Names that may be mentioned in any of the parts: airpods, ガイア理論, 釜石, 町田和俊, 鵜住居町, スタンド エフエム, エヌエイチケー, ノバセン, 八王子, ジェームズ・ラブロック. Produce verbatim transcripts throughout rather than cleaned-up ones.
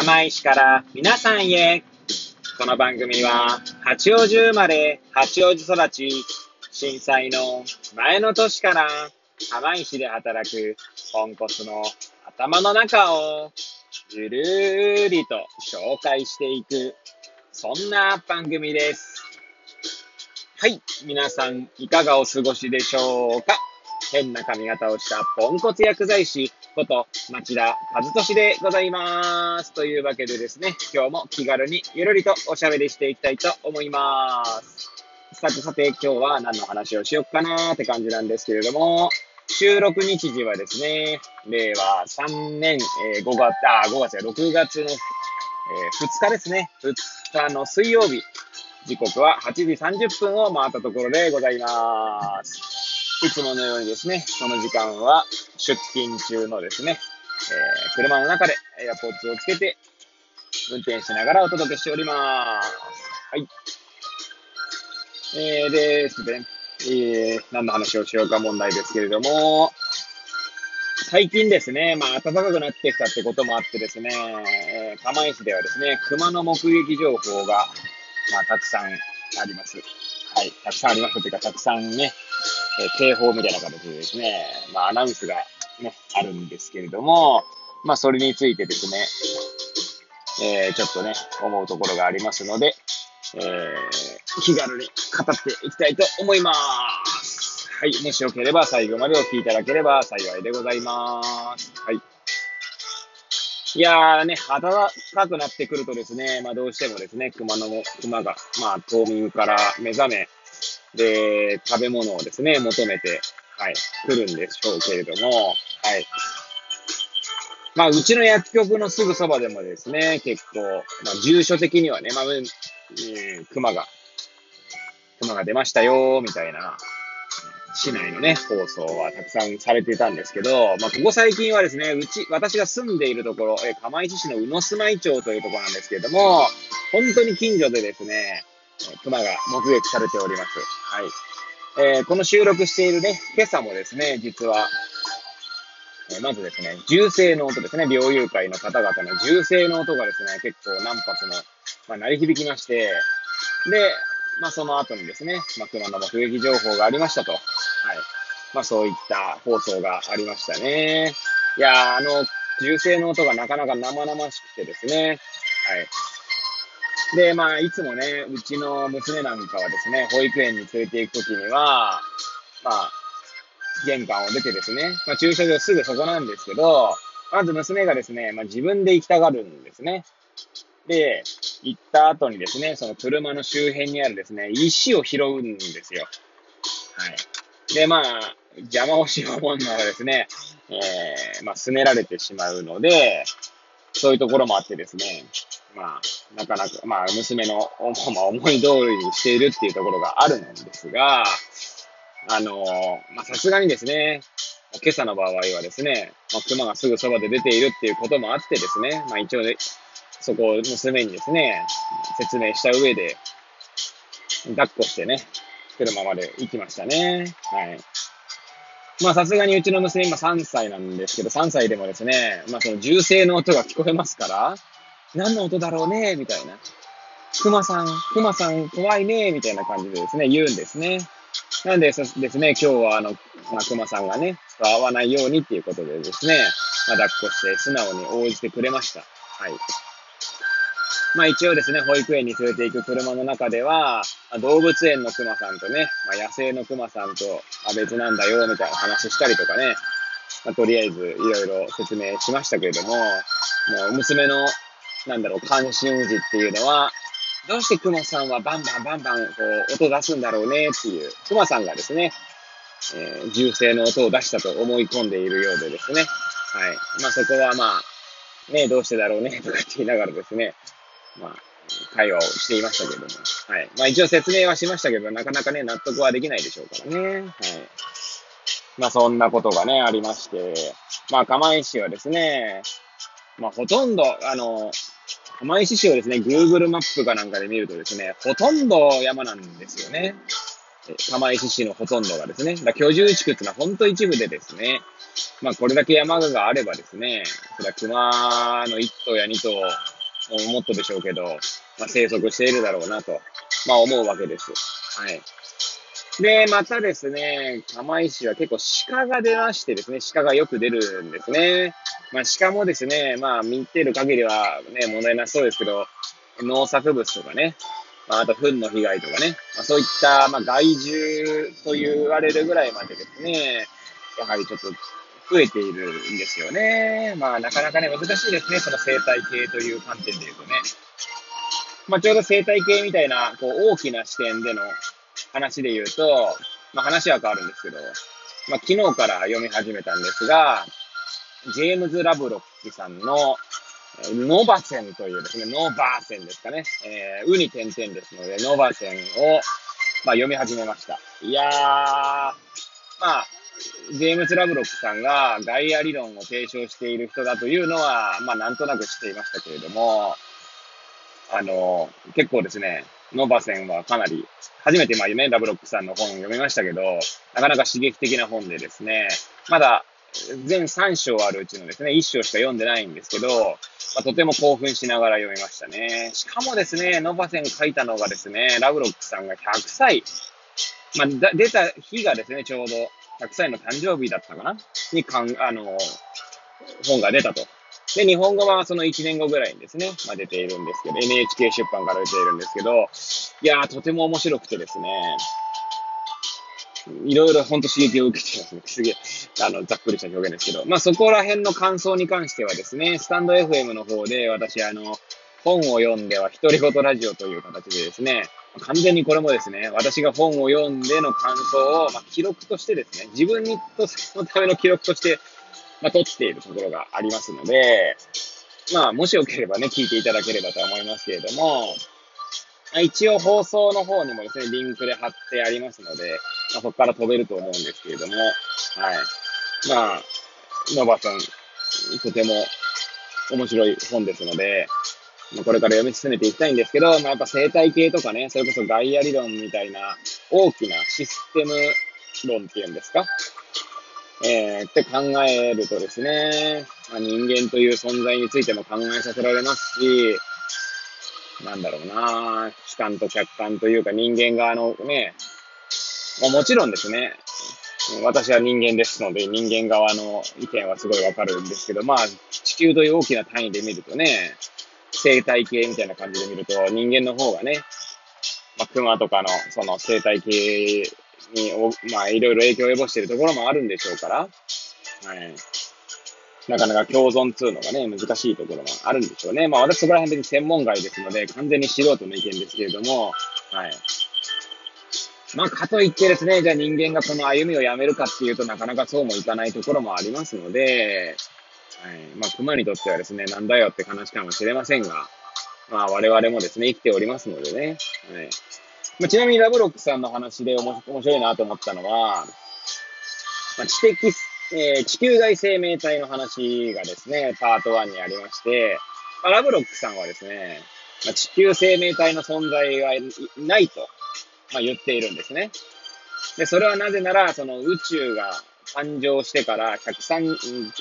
釜石から皆さんへ。この番組は八王子生まれ八王子育ち、震災の前の年から釜石で働くポンコツの頭の中をゆるりと紹介していく、そんな番組です。はい、皆さんいかがお過ごしでしょうか。変な髪型をしたポンコツ薬剤師こと町田和俊でございます。というわけでですね、今日も気軽にゆるりとおしゃべりしていきたいと思います。さてさて、今日は何の話をしよっかなーって感じなんですけれども、収録日時はですね、れいわさんねん、えー、5月、あ、5月やろくがつの、えー、ふつかですね。ふつかの水曜日、時刻ははちじさんじゅっぷんを回ったところでございます。いつものようにですね、この時間は出勤中のですね、えー、車の中でエアポッドをつけて運転しながらお届けしております。はい。えー、ですね、えー、何の話をしようか問題ですけれども、最近ですね、まあ暖かくなってきたってこともあってですね、えー、釜石ではですね、熊の目撃情報が、まあ、たくさんあります。はい、たくさんありますというか、たくさんね、えー、警報みたいな形でですね、まあ、アナウンスが、ね、あるんですけれども、まあ、それについてですね、えー、ちょっとね、思うところがありますので、えー、気軽に語っていきたいと思います。はい、もしよければ最後までお聞きいただければ幸いでございます。はい。いやーね、暖かくなってくるとですね、まあ、どうしてもですね、熊の、熊が、まあ、冬眠から目覚め、で、食べ物をですね、求めて、はい、来るんでしょうけれども、はい。まあ、うちの薬局のすぐそばでもですね、結構、まあ、住所的にはね、まあ、うん、熊が、熊が出ましたよ、みたいな、市内のね、放送はたくさんされていたんですけど、まあ、ここ最近はですね、うち、私が住んでいるところ、え釜石市の鵜住居町というところなんですけれども、本当に近所でですね、熊が目撃されております。はい。えー、この収録しているね、今朝もですね、実は、えー、まずですね、銃声の音ですね、猟友会の方々の銃声の音がですね、結構何発も、まあ、鳴り響きまして、で、まあ、その後にですね、まあ、熊の目撃情報がありましたと。はい。まあ、そういった放送がありましたね。いやー、あの、銃声の音がなかなか生々しくてですね、はい。で、まあ、いつもね、うちの娘なんかはですね、保育園に連れて行くときには、まあ、玄関を出てですね、まあ、駐車場すぐそこなんですけど、まず娘がですね、まあ、自分で行きたがるんですね。で、行った後にですね、その車の周辺にあるですね、石を拾うんですよ。はい。で、まあ、邪魔をしようもんならですね、えー、まあ、すねられてしまうので、そういうところもあってですね、まあ、なかなか、まあ、娘の思い通りにしているっていうところがあるんですが、あの、まあ、さすがにですね、今朝の場合はですね、まあ、熊がすぐそばで出ているっていうこともあってですね、まあ、一応で、そこを娘にですね、説明した上で、抱っこしてね、車まで行きましたね。はい。まあさすがにうちの娘今さんさいなんですけど、さんさいでもですね、まあその銃声の音が聞こえますから、何の音だろうねみたいな。熊さん、熊さん怖いねみたいな感じでですね、言うんですね。なんでですね、今日はあの、まあ、熊さんがね、会わないようにっていうことでですね、まあ、抱っこして素直に応じてくれました。はい。まあ一応ですね、保育園に連れて行く車の中では、動物園の熊さんとね、まあ、野生の熊さんと別なんだよみたいな話したりとかね、まあ、とりあえずいろいろ説明しましたけれども、もう娘の、なんだろう、関心事っていうのは、どうして熊さんはバンバンバンバンこう音出すんだろうねっていう、熊さんがですね、えー、銃声の音を出したと思い込んでいるようでですね、はい。まあそこはまあ、ね、どうしてだろうねとかって言いながらですね、まあ、会話をしていましたけれども。はい。まあ一応説明はしましたけど、なかなかね、納得はできないでしょうからね。はい。まあそんなことがね、ありまして。まあ釜石はですね、まあほとんど、あの、釜石市をですね、Google マップかなんかで見るとですね、ほとんど山なんですよね。釜石市のほとんどがですね、だ居住地区っていうのは本当一部でですね、まあこれだけ山があればですね、それは熊のいっ頭やに頭、もっとでしょうけど、まあ、生息しているだろうなと、まあ思うわけです。はい。で、またですね、釜石は結構鹿が出ましてですね、鹿がよく出るんですね。まあ鹿もですね、まあ見てる限りはね、問題なさそうですけど、農作物とかね、まあ、あと糞の被害とかね、まあ、そういった、まあ、害獣と言われるぐらいまでですね、やはりちょっと増えているんですよね。まあなかなかね、難しいですね、その生態系という観点でいうとね。まあちょうど生態系みたいな、こう大きな視点での話で言うと、まあ話は変わるんですけど、まあ昨日から読み始めたんですが、ジェームズ・ラブロックさんのノバセンというですね、ノバーセンですかね。えー、ウに点々ですので、ノバセンを、まあ、読み始めました。いやー、まあ、ジェームズ・ラブロックさんがガイア理論を提唱している人だというのは、まあ、なんとなく知っていましたけれども、あの、結構ですね、ノバセンはかなり、初めてまあ、ね、ラブロックさんの本を読みましたけど、なかなか刺激的な本でですね、まだ、全さん章あるうちのですね、いっ章しか読んでないんですけど、まあ、とても興奮しながら読みましたね。しかもですね、ノバセン書いたのがですね、ラブロックさんがひゃくさい、まあ、だ出た日がですね、ちょうどひゃくさいの誕生日だったかなにかんあの本が出たと。で、日本語はそのいちねんごぐらいにですね、まあ、出ているんですけど、エヌエイチケー 出版から出ているんですけど、いやー、とても面白くてですね、いろいろ本当刺激を受けてますね。すげえ、あの、ざっくりした表現ですけど。まあ、そこら辺の感想に関してはですね、スタンド エフエム の方で私、あの、本を読んでは独り言ラジオという形でですね、完全にこれもですね、私が本を読んでの感想を、まあ、記録としてですね、自分にとそのための記録として、まあ、取っているところがありますので、まあ、もしよければね、聞いていただければと思いますけれども、一応放送の方にもですね、リンクで貼ってありますので、まあ、そこから飛べると思うんですけれども、はい。まあ、ノバさん、とても面白い本ですので、これから読み進めていきたいんですけど、まあやっぱ生態系とかね、それこそガイア理論みたいな大きなシステム論っていうんですか、えー、って考えるとですね、まあ、人間という存在についても考えさせられますし、なんだろうな、主観と客観というか人間側のね、まあ、もちろんですね、私は人間ですので人間側の意見はすごいわかるんですけど、まあ地球という大きな単位で見るとね、生態系みたいな感じで見ると人間の方がね、まあ、熊とかのその生態系にまあいろいろ影響を及ぼしているところもあるんでしょうから、はい。なかなか共存っていうのがね、難しいところもあるんでしょうね。まあ私そこら辺的に専門外ですので、完全に素人の意見ですけれども、はい。まあかといってですね、じゃあ人間がこの歩みをやめるかっていうとなかなかそうもいかないところもありますので、はい、まあ熊にとってはですね、なんだよって話かもしれませんが、まあ我々もですね、生きておりますのでね。はい。まあ、ちなみにラブロックさんの話で面白いなと思ったのは、まあ、知的えー、地球外生命体の話がですね、パートワンにありまして、まあ、ラブロックさんはですね、まあ、地球生命体の存在はないと、まあ、言っているんですね。で、それはなぜなら、その宇宙が誕生してからひゃくさんじ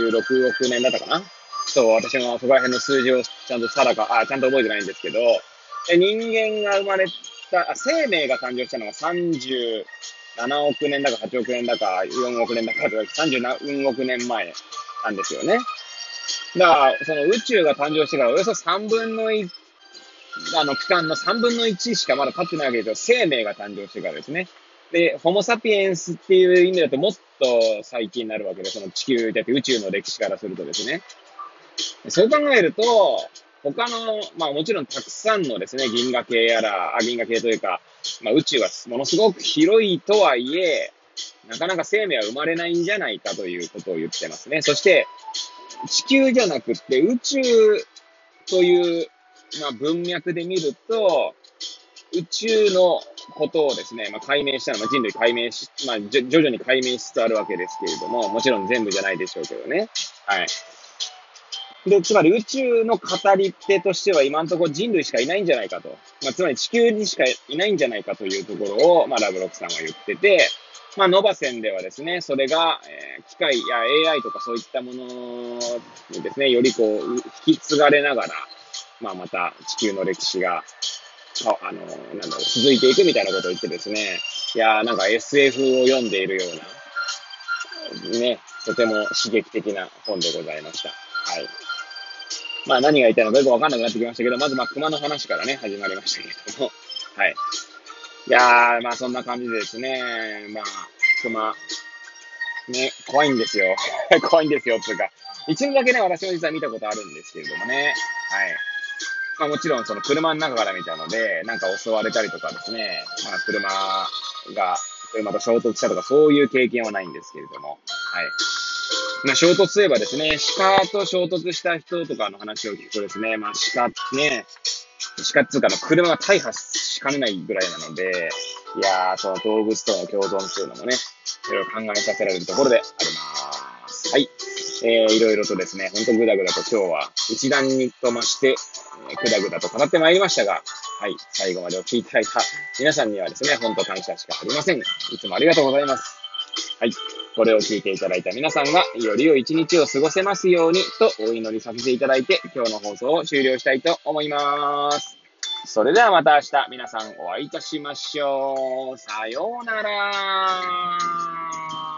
ゅうろくおくねんだったかな？そう、私もそこら辺の数字をちゃんと定か、あ、ちゃんと覚えてないんですけど、で、人間が生まれた、あ、生命が誕生したのがさんじゅうななおくねんだかはちおくねんだかよんおくねんだかさんじゅうななおくねんまえなんですよね。だからその宇宙が誕生してからおよそさんぶんのいち、あの期間のさんぶんのいちしかまだ経ってないわけですよ。生命が誕生してからですね。で、ホモサピエンスっていう意味だともっと最近になるわけで、その地球だって宇宙の歴史からするとですね。そう考えると、他の、まあもちろんたくさんのですね、銀河系やら、あ銀河系というか、まあ宇宙はものすごく広いとはいえ、なかなか生命は生まれないんじゃないかということを言ってますね。そして、地球じゃなくって宇宙という、まあ、文脈で見ると、宇宙のことをですね、まあ解明したのは、まあ、人類解明し、まあ徐々に解明しつつあるわけですけれども、もちろん全部じゃないでしょうけどね。はい。で、つまり宇宙の語り手としては今のところ人類しかいないんじゃないかと。まあ、つまり地球にしかいないんじゃないかというところを、まあ、ラブロックさんは言ってて、まあ、ノバセンではですね、それが、えー、機械や エーアイ とかそういったものにですね、よりこう、引き継がれながら、まあ、また地球の歴史が、あの、なんだろう、続いていくみたいなことを言ってですね、いやー、なんか エスエフ を読んでいるような、ね、とても刺激的な本でございました。はい。まあ、何が言いたいのかよくわかんなくなってきましたけど、まず、まあ、熊の話からね、始まりましたけども、はい。いやー、まあそんな感じでですね、まあ、熊、ね、怖いんですよ。怖いんですよ、っていうか。一度だけね、私も実は見たことあるんですけれどもね、はい。まあもちろんその車の中から見たので、なんか襲われたりとかですね、まあ車が、車と衝突したとかそういう経験はないんですけれども、はい。まあ衝突といえばですね、鹿と衝突した人とかの話を聞くとですね、まあ鹿ね、鹿っていうか、車が大破しかねないぐらいなので、いやー、その動物との共存というのもね、いろいろ考えさせられるところであります。はい。えー、いろいろとですね、ほんとグダグダと今日は一段にとまして、えー、グダグダと語ってまいりましたが、はい、最後までお聞きいただいた皆さんにはですね、ほんと感謝しかありません。いつもありがとうございます。はい。これを聞いていただいた皆さんが、より良い一日を過ごせますようにとお祈りさせていただいて、今日の放送を終了したいと思います。それではまた明日、皆さんお会いいたしましょう。さようなら。